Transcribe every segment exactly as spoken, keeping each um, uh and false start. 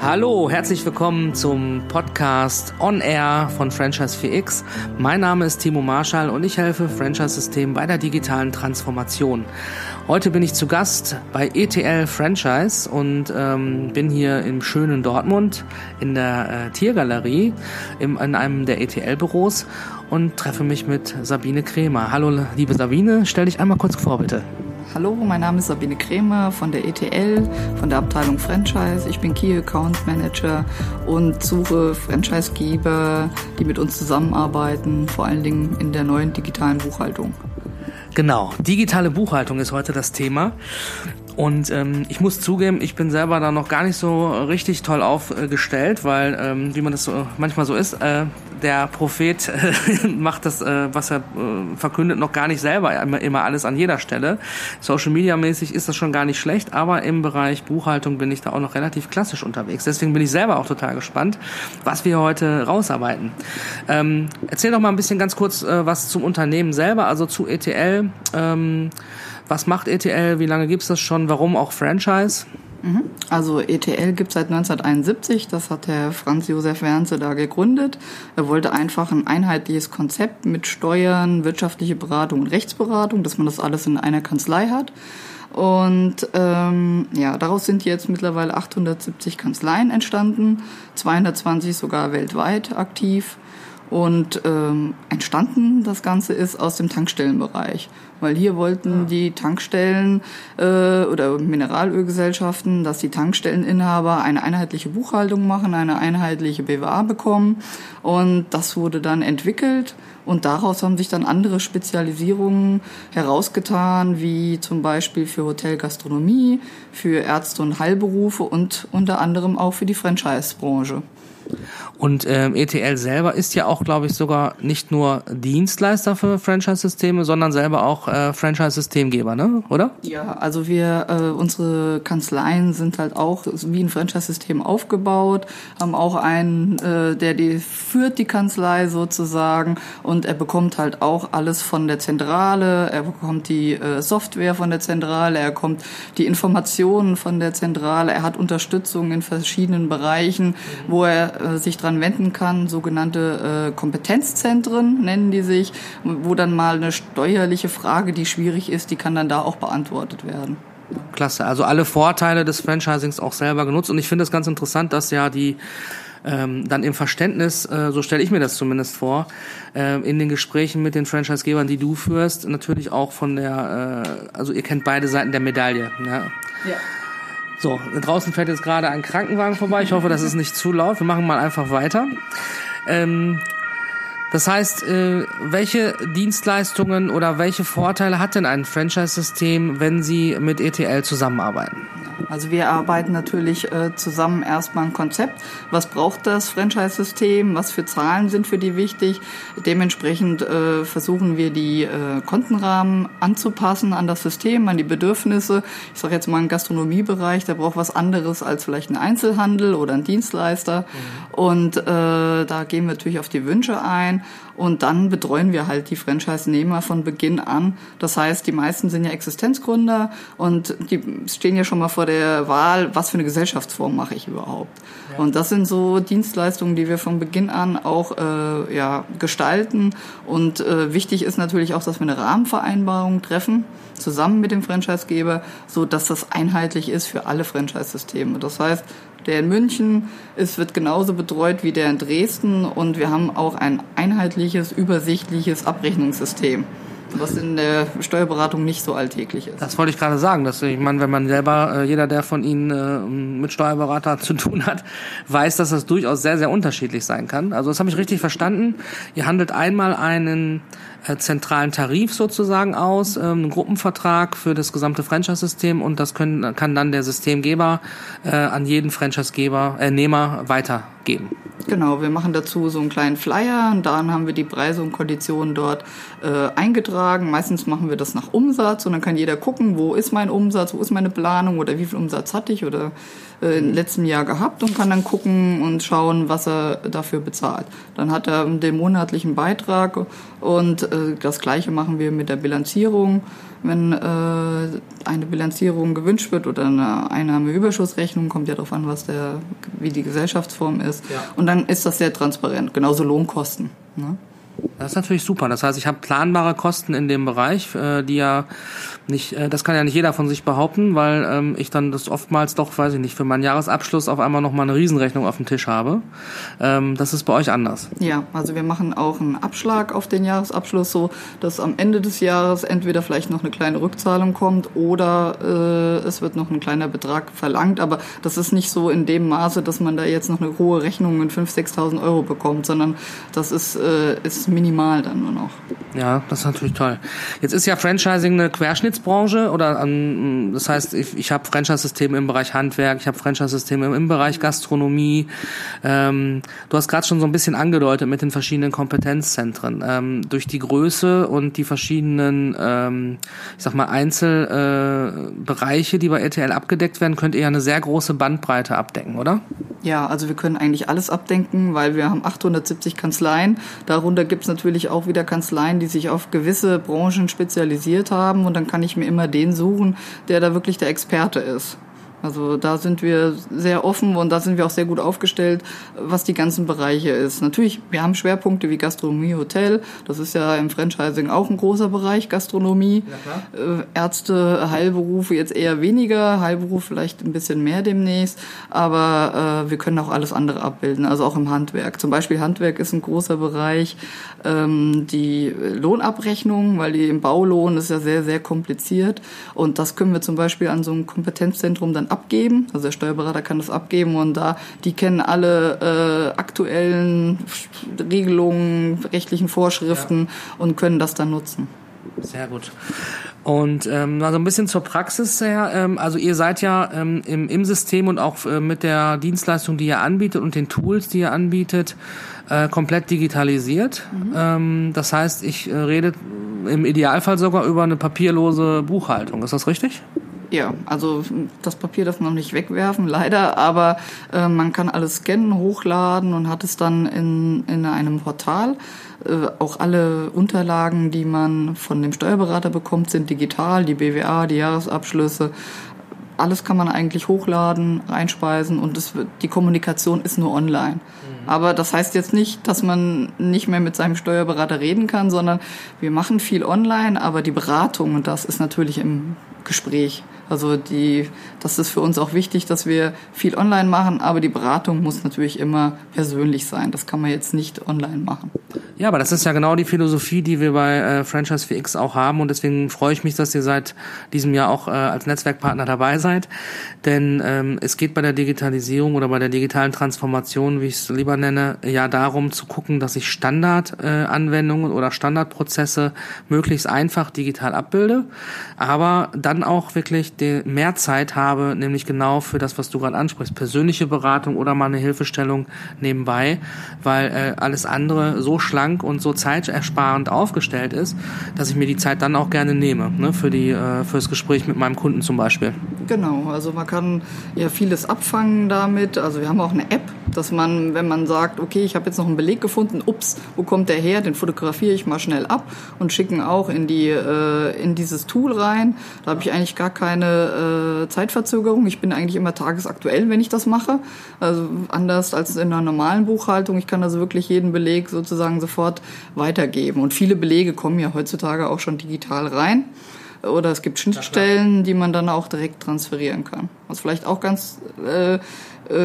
Hallo, herzlich willkommen zum Podcast On Air von Franchise vier X. Mein Name ist Timo Marschall und ich helfe Franchise-Systemen bei der digitalen Transformation. Heute bin ich zu Gast bei E T L Franchise und ähm, bin hier im schönen Dortmund in der äh, Tiergalerie im, in einem der E T L-Büros und treffe mich mit Sabine Krämer. Hallo, liebe Sabine, stell dich einmal kurz vor, bitte. Hallo, mein Name ist Sabine Krämer von der E T L, von der Abteilung Franchise. Ich bin Key Account Manager und suche Franchisegeber, die mit uns zusammenarbeiten, vor allen Dingen in der neuen digitalen Buchhaltung. Genau, digitale Buchhaltung ist heute das Thema. Und ähm, ich muss zugeben, ich bin selber da noch gar nicht so richtig toll aufgestellt, weil, ähm, wie man das so, manchmal so ist, äh, der Prophet äh, macht das, äh, was er äh, verkündet, noch gar nicht selber immer, immer alles an jeder Stelle. Social Media mäßig ist das schon gar nicht schlecht, aber im Bereich Buchhaltung bin ich da auch noch relativ klassisch unterwegs. Deswegen bin ich selber auch total gespannt, was wir heute rausarbeiten. Ähm, erzähl doch mal ein bisschen ganz kurz äh, was zum Unternehmen selber, also zu E T L. Ähm, Was macht E T L? Wie lange gibt es das schon? Warum auch Franchise? Also E T L gibt es seit neunzehnhunderteinundsiebzig. Das hat der Franz Josef Wernse da gegründet. Er wollte einfach ein einheitliches Konzept mit Steuern, wirtschaftliche Beratung und Rechtsberatung, dass man das alles in einer Kanzlei hat. Und ähm, ja, daraus sind jetzt mittlerweile achthundertsiebzig Kanzleien entstanden, zweihundertzwanzig sogar weltweit aktiv. Und ähm, entstanden das Ganze ist aus dem Tankstellenbereich, weil hier wollten die Tankstellen äh, oder Mineralölgesellschaften, dass die Tankstelleninhaber eine einheitliche Buchhaltung machen, eine einheitliche B W A bekommen, und das wurde dann entwickelt und daraus haben sich dann andere Spezialisierungen herausgetan, wie zum Beispiel für Hotelgastronomie, für Ärzte und Heilberufe und unter anderem auch für die Franchise-Branche. Und ähm, E T L selber ist ja auch, glaube ich, sogar nicht nur Dienstleister für Franchise-Systeme, sondern selber auch äh, Franchise-Systemgeber, ne? Oder? Ja, also wir, äh, unsere Kanzleien sind halt auch wie ein Franchise-System aufgebaut, haben auch einen, äh, der die führt die Kanzlei sozusagen, und er bekommt halt auch alles von der Zentrale, er bekommt die äh, Software von der Zentrale, er bekommt die Informationen von der Zentrale, er hat Unterstützung in verschiedenen Bereichen, wo er sich dran wenden kann, sogenannte äh, Kompetenzzentren nennen die sich, wo dann mal eine steuerliche Frage, die schwierig ist, die kann dann da auch beantwortet werden. Klasse, also alle Vorteile des Franchisings auch selber genutzt, und ich finde es ganz interessant, dass ja die ähm, dann im Verständnis, äh, so stelle ich mir das zumindest vor, äh, in den Gesprächen mit den Franchisegebern, die du führst, natürlich auch von der, äh, also ihr kennt beide Seiten der Medaille. Ja. Ja. So, draußen fährt jetzt gerade ein Krankenwagen vorbei. Ich hoffe, das ist nicht zu laut. Wir machen mal einfach weiter. Ähm, das heißt, äh, welche Dienstleistungen oder welche Vorteile hat denn ein Franchise-System, wenn Sie mit E T L zusammenarbeiten? Also wir arbeiten natürlich äh, zusammen erstmal ein Konzept. Was braucht das Franchise-System? Was für Zahlen sind für die wichtig? Dementsprechend äh, versuchen wir, die äh, Kontenrahmen anzupassen an das System, an die Bedürfnisse. Ich sage jetzt mal im Gastronomiebereich, der braucht was anderes als vielleicht ein Einzelhandel oder ein Dienstleister. Mhm. Und äh, da gehen wir natürlich auf die Wünsche ein. Und dann betreuen wir halt die Franchise-Nehmer von Beginn an. Das heißt, die meisten sind ja Existenzgründer und die stehen ja schon mal vor der Wahl, was für eine Gesellschaftsform mache ich überhaupt. Ja. Und das sind so Dienstleistungen, die wir von Beginn an auch äh, ja, gestalten. Und äh, wichtig ist natürlich auch, dass wir eine Rahmenvereinbarung treffen, zusammen mit dem Franchisegeber, so dass das einheitlich ist für alle Franchise-Systeme. Das heißt, der in München ist, wird genauso betreut wie der in Dresden, und wir haben auch ein einheitliches, übersichtliches Abrechnungssystem, was in der Steuerberatung nicht so alltäglich ist. Das wollte ich gerade sagen. Dass, ich meine, wenn man selber, jeder, der von Ihnen mit Steuerberater zu tun hat, weiß, dass das durchaus sehr, sehr unterschiedlich sein kann. Also das habe ich richtig verstanden. Ihr handelt einmal einen zentralen Tarif sozusagen aus, einen Gruppenvertrag für das gesamte Franchise-System, und das können, kann dann der Systemgeber äh, an jeden Franchise-Geber, äh, Nehmer weitergeben. geben. Genau, wir machen dazu so einen kleinen Flyer und dann haben wir die Preise und Konditionen dort äh, eingetragen. Meistens machen wir das nach Umsatz und dann kann jeder gucken, wo ist mein Umsatz, wo ist meine Planung oder wie viel Umsatz hatte ich oder äh, im letzten Jahr gehabt und kann dann gucken und schauen, was er dafür bezahlt. Dann hat er den monatlichen Beitrag und äh, das Gleiche machen wir mit der Bilanzierung. Wenn äh, eine Bilanzierung gewünscht wird oder eine Einnahmeüberschussrechnung, kommt ja darauf an, was der, wie die Gesellschaftsform ist. Ja. Und dann ist das sehr transparent, genauso Lohnkosten. Ne? Das ist natürlich super. Das heißt, ich habe planbare Kosten in dem Bereich, die ja nicht, das kann ja nicht jeder von sich behaupten, weil ich dann das oftmals doch, weiß ich nicht, für meinen Jahresabschluss auf einmal nochmal eine Riesenrechnung auf dem Tisch habe. Das ist bei euch anders. Ja, also wir machen auch einen Abschlag auf den Jahresabschluss, so dass am Ende des Jahres entweder vielleicht noch eine kleine Rückzahlung kommt oder es wird noch ein kleiner Betrag verlangt, aber das ist nicht so in dem Maße, dass man da jetzt noch eine hohe Rechnung mit fünftausend, sechstausend Euro bekommt, sondern das ist, ist minimal dann nur noch. Ja, das ist natürlich toll. Jetzt ist ja Franchising eine Querschnittsbranche oder um, das heißt, ich, ich habe Franchise-Systeme im Bereich Handwerk, ich habe Franchise-Systeme im, im Bereich Gastronomie. Ähm, du hast gerade schon so ein bisschen angedeutet mit den verschiedenen Kompetenzzentren. Ähm, durch die Größe und die verschiedenen, ähm, ich sag mal, Einzelbereiche, äh, die bei E T L abgedeckt werden, könnt ihr ja eine sehr große Bandbreite abdecken, oder? Ja, also wir können eigentlich alles abdenken, weil wir haben achthundertsiebzig Kanzleien, darunter gibt es natürlich auch wieder Kanzleien, die sich auf gewisse Branchen spezialisiert haben und dann kann ich mir immer den suchen, der da wirklich der Experte ist. Also da sind wir sehr offen und da sind wir auch sehr gut aufgestellt, was die ganzen Bereiche ist. Natürlich, wir haben Schwerpunkte wie Gastronomie, Hotel, das ist ja im Franchising auch ein großer Bereich, Gastronomie, äh, Ärzte, Heilberufe jetzt eher weniger, Heilberuf vielleicht ein bisschen mehr demnächst, aber äh, wir können auch alles andere abbilden, also auch im Handwerk. Zum Beispiel Handwerk ist ein großer Bereich, ähm, die Lohnabrechnung, weil die im Baulohn ist ja sehr, sehr kompliziert und das können wir zum Beispiel an so einem Kompetenzzentrum dann abgeben, also der Steuerberater kann das abgeben und da, die kennen alle äh, aktuellen Regelungen, rechtlichen Vorschriften ja. und können das dann nutzen. Sehr gut. Und ähm, also ein bisschen zur Praxis her, ähm, also ihr seid ja ähm, im, im System und auch äh, mit der Dienstleistung, die ihr anbietet und den Tools, die ihr anbietet, äh, komplett digitalisiert. Mhm. Ähm, das heißt, ich äh, rede im Idealfall sogar über eine papierlose Buchhaltung. Ist das richtig? Ja, also das Papier darf man nicht wegwerfen, leider, aber äh, man kann alles scannen, hochladen und hat es dann in, in einem Portal. Äh, auch alle Unterlagen, die man von dem Steuerberater bekommt, sind digital, die B W A, die Jahresabschlüsse. Alles kann man eigentlich hochladen, einspeisen und es wird, die Kommunikation ist nur online. Mhm. Aber das heißt jetzt nicht, dass man nicht mehr mit seinem Steuerberater reden kann, sondern wir machen viel online, aber die Beratung, und das ist natürlich im Gespräch. Also die, das ist für uns auch wichtig, dass wir viel online machen, aber die Beratung muss natürlich immer persönlich sein. Das kann man jetzt nicht online machen. Ja, aber das ist ja genau die Philosophie, die wir bei äh, Franchise vier X auch haben und deswegen freue ich mich, dass ihr seit diesem Jahr auch äh, als Netzwerkpartner dabei seid, denn ähm, es geht bei der Digitalisierung oder bei der digitalen Transformation, wie ich es lieber nenne, ja darum zu gucken, dass ich Standardanwendungen äh, oder Standardprozesse möglichst einfach digital abbilde, aber dann auch wirklich mehr Zeit habe, nämlich genau für das, was du gerade ansprichst, persönliche Beratung oder mal eine Hilfestellung nebenbei, weil äh, alles andere so schlank und so zeitersparend aufgestellt ist, dass ich mir die Zeit dann auch gerne nehme, ne, für die äh, fürs Gespräch mit meinem Kunden zum Beispiel. Genau, also man kann ja vieles abfangen damit, also wir haben auch eine App, dass man, wenn man sagt, okay, ich habe jetzt noch einen Beleg gefunden, ups, wo kommt der her, den fotografiere ich mal schnell ab und schicken auch in die äh, in dieses Tool rein, da habe ich eigentlich gar keine Zeitverzögerung. Ich bin eigentlich immer tagesaktuell, wenn ich das mache. Also anders als in einer normalen Buchhaltung. Ich kann also wirklich jeden Beleg sozusagen sofort weitergeben. Und viele Belege kommen ja heutzutage auch schon digital rein. Oder es gibt Schnittstellen, die man dann auch direkt transferieren kann. Was vielleicht auch ganz äh,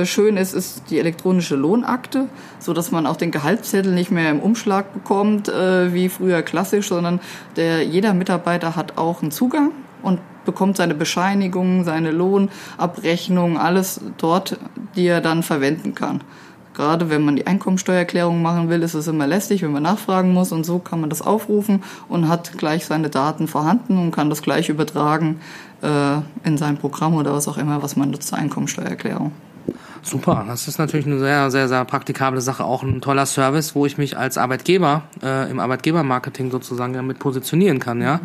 schön ist, ist die elektronische Lohnakte, so dass man auch den Gehaltszettel nicht mehr im Umschlag bekommt, äh, wie früher klassisch, sondern der, jeder Mitarbeiter hat auch einen Zugang und bekommt seine Bescheinigungen, seine Lohnabrechnung, alles dort, die er dann verwenden kann. Gerade wenn man die Einkommensteuererklärung machen will, ist es immer lästig, wenn man nachfragen muss. Und so kann man das aufrufen und hat gleich seine Daten vorhanden und kann das gleich übertragen äh, in sein Programm oder was auch immer, was man nutzt, zur Einkommensteuererklärung. Super, das ist natürlich eine sehr, sehr, sehr praktikable Sache, auch ein toller Service, wo ich mich als Arbeitgeber äh, im Arbeitgebermarketing sozusagen damit positionieren kann, ja.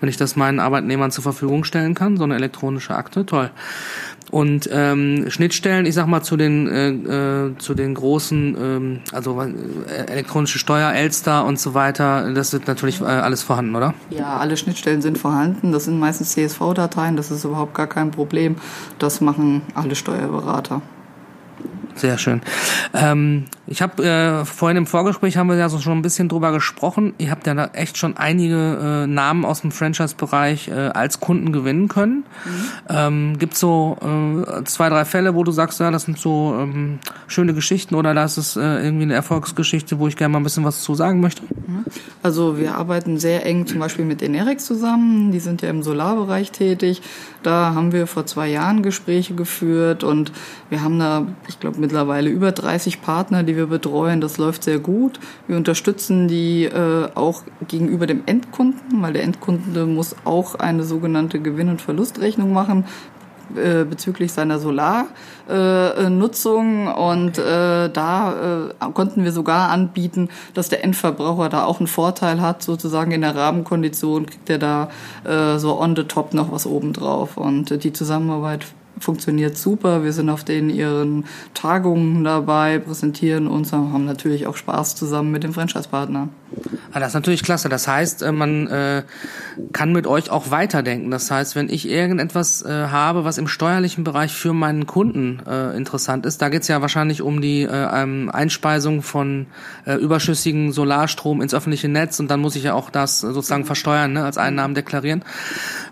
Wenn ich das meinen Arbeitnehmern zur Verfügung stellen kann, so eine elektronische Akte, toll. Und ähm, Schnittstellen, ich sag mal, zu den äh, äh, zu den großen, ähm, also äh, elektronische Steuer, Elster und so weiter, das ist natürlich äh, alles vorhanden, oder? Ja, alle Schnittstellen sind vorhanden. Das sind meistens C S V-Dateien, das ist überhaupt gar kein Problem. Das machen alle Steuerberater. Sehr schön. Ähm, ich habe äh, vorhin im Vorgespräch haben wir ja so schon ein bisschen drüber gesprochen. Ihr habt ja da echt schon einige äh, Namen aus dem Franchise-Bereich äh, als Kunden gewinnen können. Mhm. Ähm, gibt's so äh, zwei, drei Fälle, wo du sagst, ja, das sind so ähm, schöne Geschichten oder das ist äh, irgendwie eine Erfolgsgeschichte, wo ich gerne mal ein bisschen was zu sagen möchte? Also wir arbeiten sehr eng zum Beispiel mit Enerix zusammen. Die sind ja im Solarbereich tätig. Da haben wir vor zwei Jahren Gespräche geführt und wir haben da, ich glaube, mittlerweile über dreißig Partner, die wir betreuen. Das läuft sehr gut. Wir unterstützen die äh, auch gegenüber dem Endkunden, weil der Endkunde muss auch eine sogenannte Gewinn- und Verlustrechnung machen äh, bezüglich seiner Solarnutzung. Äh, und äh, da äh, konnten wir sogar anbieten, dass der Endverbraucher da auch einen Vorteil hat. Sozusagen in der Rahmenkondition kriegt er da äh, so on the top noch was obendrauf. Und äh, die Zusammenarbeit funktioniert super. Wir sind auf denen ihren Tagungen dabei, präsentieren uns und haben natürlich auch Spaß zusammen mit dem Franchise-Partner. Ah, das ist natürlich klasse. Das heißt, man äh, kann mit euch auch weiterdenken. Das heißt, wenn ich irgendetwas äh, habe, was im steuerlichen Bereich für meinen Kunden äh, interessant ist, da geht's ja wahrscheinlich um die äh, Einspeisung von äh, überschüssigen Solarstrom ins öffentliche Netz und dann muss ich ja auch das sozusagen versteuern, ne, als Einnahmen deklarieren.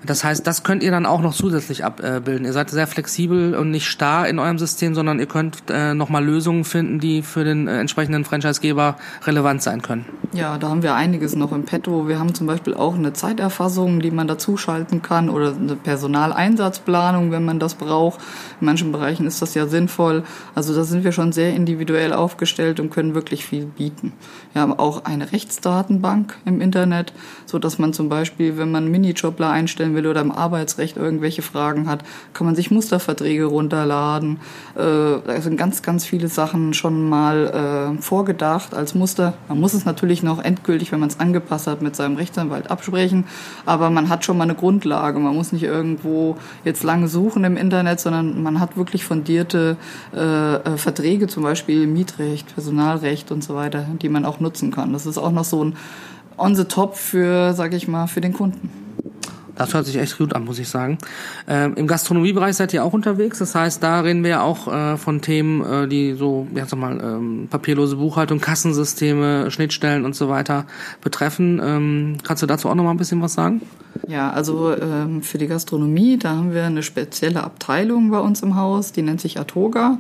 Das heißt, das könnt ihr dann auch noch zusätzlich abbilden. Ihr seid sehr flexibel und nicht starr in eurem System, sondern ihr könnt äh, nochmal Lösungen finden, die für den äh, entsprechenden Franchisegeber relevant sein können. Ja, da haben wir einiges noch im Petto. Wir haben zum Beispiel auch eine Zeiterfassung, die man dazuschalten kann oder eine Personaleinsatzplanung, wenn man das braucht. In manchen Bereichen ist das ja sinnvoll. Also da sind wir schon sehr individuell aufgestellt und können wirklich viel bieten. Wir haben auch eine Rechtsdatenbank im Internet, so dass man zum Beispiel, wenn man einen Minijobler einstellen will oder im Arbeitsrecht irgendwelche Fragen hat, kann man sich Musterverträge runterladen. Da sind ganz, ganz viele Sachen schon mal vorgedacht als Muster. Man muss es natürlich noch endgültig, wenn man es angepasst hat, mit seinem Rechtsanwalt absprechen, aber man hat schon mal eine Grundlage. Man muss nicht irgendwo jetzt lange suchen im Internet, sondern man hat wirklich fundierte äh, Verträge, zum Beispiel Mietrecht, Personalrecht und so weiter, die man auch nutzen kann. Das ist auch noch so ein on the top für, sage ich mal, für den Kunden. Das hört sich echt gut an, muss ich sagen. Ähm, im Gastronomiebereich seid ihr auch unterwegs. Das heißt, da reden wir ja auch äh, von Themen, äh, die so, ja, sag mal, ähm, papierlose Buchhaltung, Kassensysteme, Schnittstellen und so weiter betreffen. Ähm, kannst du dazu auch noch mal ein bisschen was sagen? Ja, also ähm, für die Gastronomie, da haben wir eine spezielle Abteilung bei uns im Haus, die nennt sich Atoga.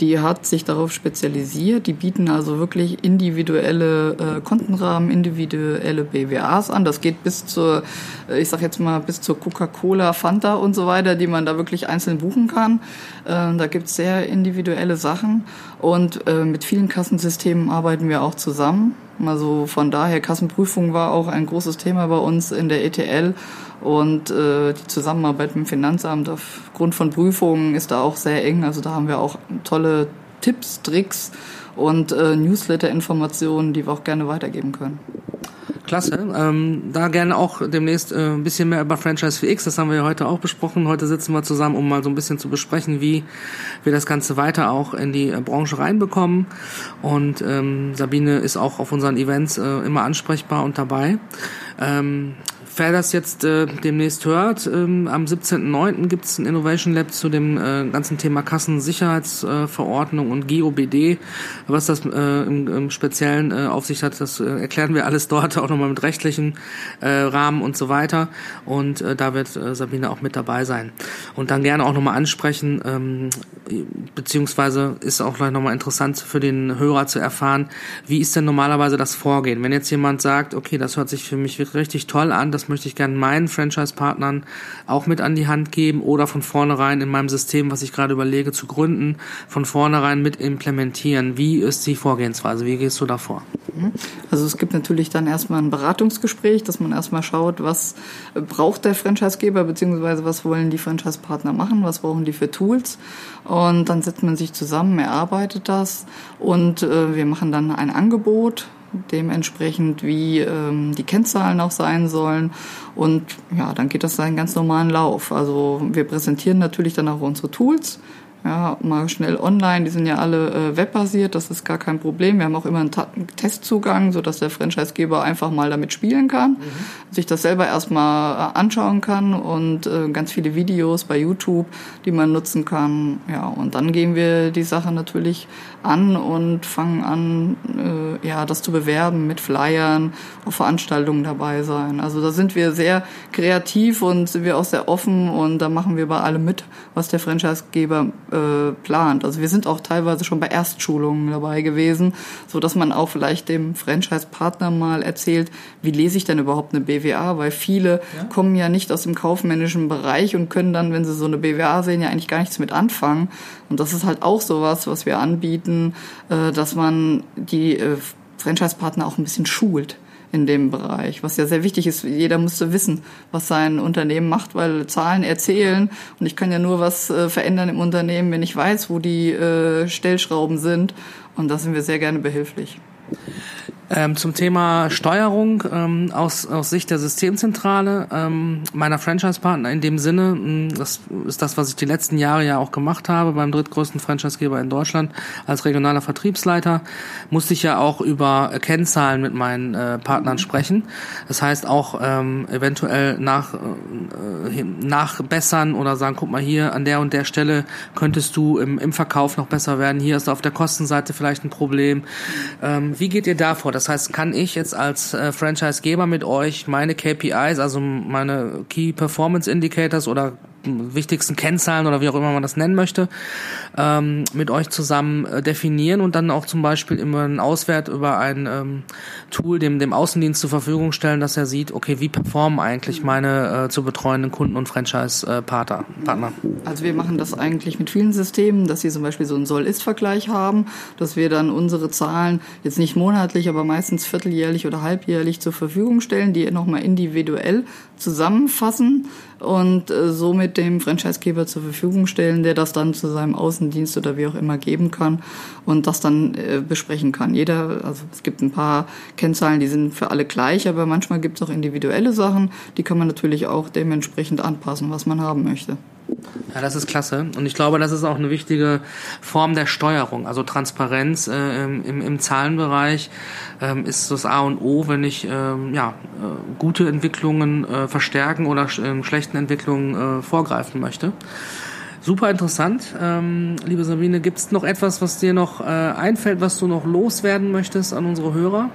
Die hat sich darauf spezialisiert. Die bieten also wirklich individuelle äh, Kontenrahmen, individuelle B W As an. Das geht bis zur, äh, ich sag jetzt mal, bis zur Coca-Cola, Fanta und so weiter, die man da wirklich einzeln buchen kann. Ähm, da gibt's sehr individuelle Sachen und äh, mit vielen Kassensystemen arbeiten wir auch zusammen. Also von daher, Kassenprüfung war auch ein großes Thema bei uns in der E T L und äh, die Zusammenarbeit mit dem Finanzamt aufgrund von Prüfungen ist da auch sehr eng. Also da haben wir auch tolle Tipps, Tricks und äh, Newsletter-Informationen, die wir auch gerne weitergeben können. Klasse. Ähm, da gerne auch demnächst äh, ein bisschen mehr über Franchise vier X. Das haben wir ja heute auch besprochen. Heute sitzen wir zusammen, um mal so ein bisschen zu besprechen, wie wir das Ganze weiter auch in die äh, Branche reinbekommen. Und ähm, Sabine ist auch auf unseren Events äh, immer ansprechbar und dabei. Ähm, Wer das jetzt äh, demnächst hört, ähm, am siebzehnten neunten gibt es ein Innovation Lab zu dem äh, ganzen Thema Kassensicherheitsverordnung äh, und G O B D. Was das äh, im, im Speziellen äh, auf sich hat, das äh, erklären wir alles dort, auch nochmal mit rechtlichen äh, Rahmen und so weiter. Und äh, da wird äh, Sabine auch mit dabei sein. Und dann gerne auch nochmal ansprechen, ähm, beziehungsweise ist auch gleich nochmal interessant für den Hörer zu erfahren, wie ist denn normalerweise das Vorgehen? Wenn jetzt jemand sagt, okay, das hört sich für mich richtig toll an, das das möchte ich gerne meinen Franchise-Partnern auch mit an die Hand geben oder von vornherein in meinem System, was ich gerade überlege zu gründen, von vornherein mit implementieren. Wie ist die Vorgehensweise? Wie gehst du da vor? Also es gibt natürlich dann erstmal ein Beratungsgespräch, dass man erstmal schaut, was braucht der Franchisegeber, beziehungsweise was wollen die Franchise-Partner machen, was brauchen die für Tools. Und dann setzt man sich zusammen, erarbeitet das und äh, wir machen dann ein Angebot, dementsprechend wie ähm, die Kennzahlen auch sein sollen. Und ja, dann geht das seinen ganz normalen Lauf. Also wir präsentieren natürlich dann auch unsere Tools. Ja, mal schnell online, die sind ja alle äh, webbasiert, das ist gar kein Problem. Wir haben auch immer einen Ta- Testzugang, sodass der Franchisegeber einfach mal damit spielen kann, mhm. sich das selber erstmal anschauen kann und äh, ganz viele Videos bei YouTube, die man nutzen kann. Ja, und dann gehen wir die Sache natürlich an und fangen an, äh, ja, das zu bewerben mit Flyern, auf Veranstaltungen dabei sein. Also da sind wir sehr kreativ und sind wir auch sehr offen und da machen wir bei allem mit, was der Franchisegeber plant. Also wir sind auch teilweise schon bei Erstschulungen dabei gewesen, so dass man auch vielleicht dem Franchise-Partner mal erzählt, wie lese ich denn überhaupt eine B W A, weil viele ja. kommen ja nicht aus dem kaufmännischen Bereich und können dann, wenn sie so eine B W A sehen, ja eigentlich gar nichts mit anfangen. Und das ist halt auch sowas, was wir anbieten, dass man die Franchise-Partner auch ein bisschen schult in dem Bereich, was ja sehr wichtig ist. Jeder müsste wissen, was sein Unternehmen macht, weil Zahlen erzählen und ich kann ja nur was äh, verändern im Unternehmen, wenn ich weiß, wo die äh, Stellschrauben sind, und da sind wir sehr gerne behilflich. Ähm, zum Thema Steuerung ähm, aus, aus Sicht der Systemzentrale ähm, meiner Franchise-Partner in dem Sinne, mh, das ist das, was ich die letzten Jahre ja auch gemacht habe beim drittgrößten Franchisegeber in Deutschland als regionaler Vertriebsleiter, musste ich ja auch über Kennzahlen mit meinen äh, Partnern sprechen. Das heißt auch ähm, eventuell nach, äh, nachbessern oder sagen, guck mal hier, an der und der Stelle könntest du im, im Verkauf noch besser werden, hier ist auf der Kostenseite vielleicht ein Problem. Ähm, wie geht ihr da vor? Das heißt, kann ich jetzt als äh, Franchisegeber mit euch meine K P Is, also meine Key Performance Indicators oder wichtigsten Kennzahlen oder wie auch immer man das nennen möchte, ähm, mit euch zusammen äh, definieren und dann auch zum Beispiel immer einen Auswert über ein ähm, Tool dem, dem Außendienst zur Verfügung stellen, dass er sieht, okay, wie performen eigentlich meine äh, zu betreuenden Kunden und Franchise-Partner? Also wir machen das eigentlich mit vielen Systemen, dass sie zum Beispiel so einen Soll-Ist-Vergleich haben, dass wir dann unsere Zahlen jetzt nicht monatlich, aber meistens vierteljährlich oder halbjährlich zur Verfügung stellen, die nochmal individuell zusammenfassen und äh, somit dem Franchisegeber zur Verfügung stellen, der das dann zu seinem Außendienst oder wie auch immer geben kann und das dann äh, besprechen kann. Jeder, also es gibt ein paar Kennzahlen, die sind für alle gleich, aber manchmal gibt es auch individuelle Sachen, die kann man natürlich auch dementsprechend anpassen, was man haben möchte. Ja, das ist klasse. Und ich glaube, das ist auch eine wichtige Form der Steuerung. Also Transparenz äh, im, im Zahlenbereich äh, ist das A und O, wenn ich äh, ja, äh, gute Entwicklungen äh, verstärken oder sch- äh, schlechten Entwicklungen äh, vorgreifen möchte. Super interessant. Ähm, liebe Sabine, gibt es noch etwas, was dir noch äh, einfällt, was du noch loswerden möchtest an unsere Hörer?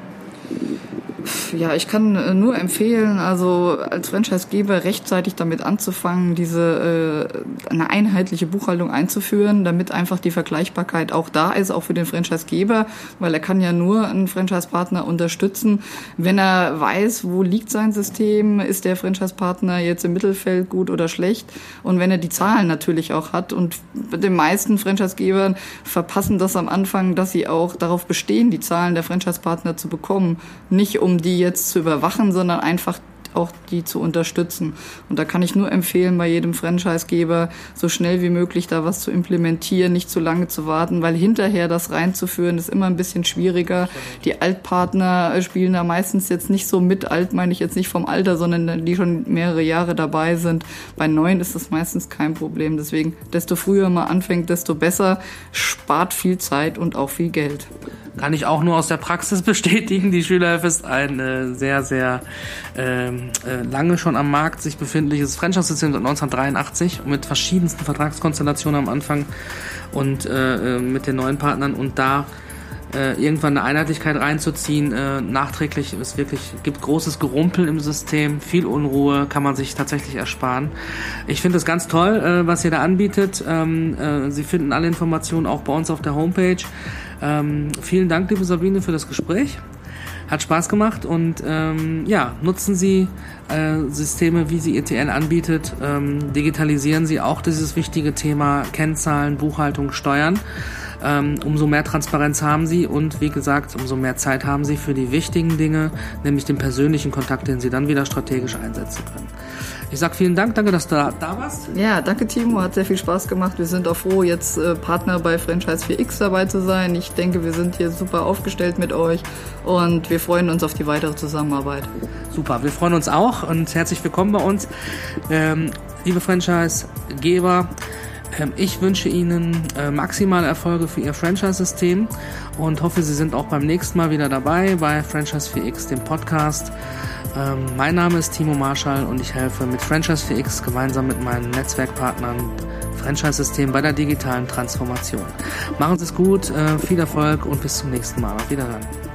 Ja, ich kann nur empfehlen, also als Franchisegeber rechtzeitig damit anzufangen, diese äh, eine einheitliche Buchhaltung einzuführen, damit einfach die Vergleichbarkeit auch da ist, auch für den Franchisegeber, weil er kann ja nur einen Franchisepartner unterstützen, wenn er weiß, wo liegt sein System, ist der Franchisepartner jetzt im Mittelfeld gut oder schlecht, und wenn er die Zahlen natürlich auch hat. Und die meisten Franchisegebern verpassen das am Anfang, dass sie auch darauf bestehen, die Zahlen der Franchisepartner zu bekommen, nicht um die jetzt zu überwachen, sondern einfach auch die zu unterstützen. Und da kann ich nur empfehlen, bei jedem Franchisegeber so schnell wie möglich da was zu implementieren, nicht zu lange zu warten, weil hinterher das reinzuführen ist immer ein bisschen schwieriger. Die Altpartner spielen da meistens jetzt nicht so mit, alt meine ich jetzt nicht vom Alter, sondern die schon mehrere Jahre dabei sind. Bei Neuen ist das meistens kein Problem. Deswegen, desto früher man anfängt, desto besser, spart viel Zeit und auch viel Geld. Kann ich auch nur aus der Praxis bestätigen. Die Schülerhilfe ist ein äh, sehr, sehr ähm, äh, lange schon am Markt sich befindliches Franchise-System seit neunzehnhundertdreiundachtzig mit verschiedensten Vertragskonstellationen am Anfang und äh, mit den neuen Partnern, und da äh, irgendwann eine Einheitlichkeit reinzuziehen, äh, nachträglich ist wirklich, gibt großes Gerumpel im System, viel Unruhe kann man sich tatsächlich ersparen. Ich finde es ganz toll, äh, was ihr da anbietet. Ähm, äh, Sie finden alle Informationen auch bei uns auf der Homepage. Ähm, vielen Dank, liebe Sabine, für das Gespräch. Hat Spaß gemacht und ähm, ja, nutzen Sie äh, Systeme, wie sie E T L anbietet, ähm, digitalisieren Sie auch dieses wichtige Thema Kennzahlen, Buchhaltung, Steuern. Ähm, umso mehr Transparenz haben Sie und wie gesagt, umso mehr Zeit haben Sie für die wichtigen Dinge, nämlich den persönlichen Kontakt, den Sie dann wieder strategisch einsetzen können. Ich sage vielen Dank, danke, dass du da, da warst. Ja, danke Timo, hat sehr viel Spaß gemacht. Wir sind auch froh, jetzt äh, Partner bei Franchise vier X dabei zu sein. Ich denke, wir sind hier super aufgestellt mit euch und wir freuen uns auf die weitere Zusammenarbeit. Super, wir freuen uns auch und herzlich willkommen bei uns. Ähm, liebe Franchise-Geber, ähm, ich wünsche Ihnen äh, maximale Erfolge für Ihr Franchise-System und hoffe, Sie sind auch beim nächsten Mal wieder dabei bei Franchise vier X, dem Podcast. Mein Name ist Timo Marschall und ich helfe mit Franchise vier X gemeinsam mit meinen Netzwerkpartnern Franchise-System bei der digitalen Transformation. Machen Sie es gut, viel Erfolg und bis zum nächsten Mal. Auf Wiedersehen.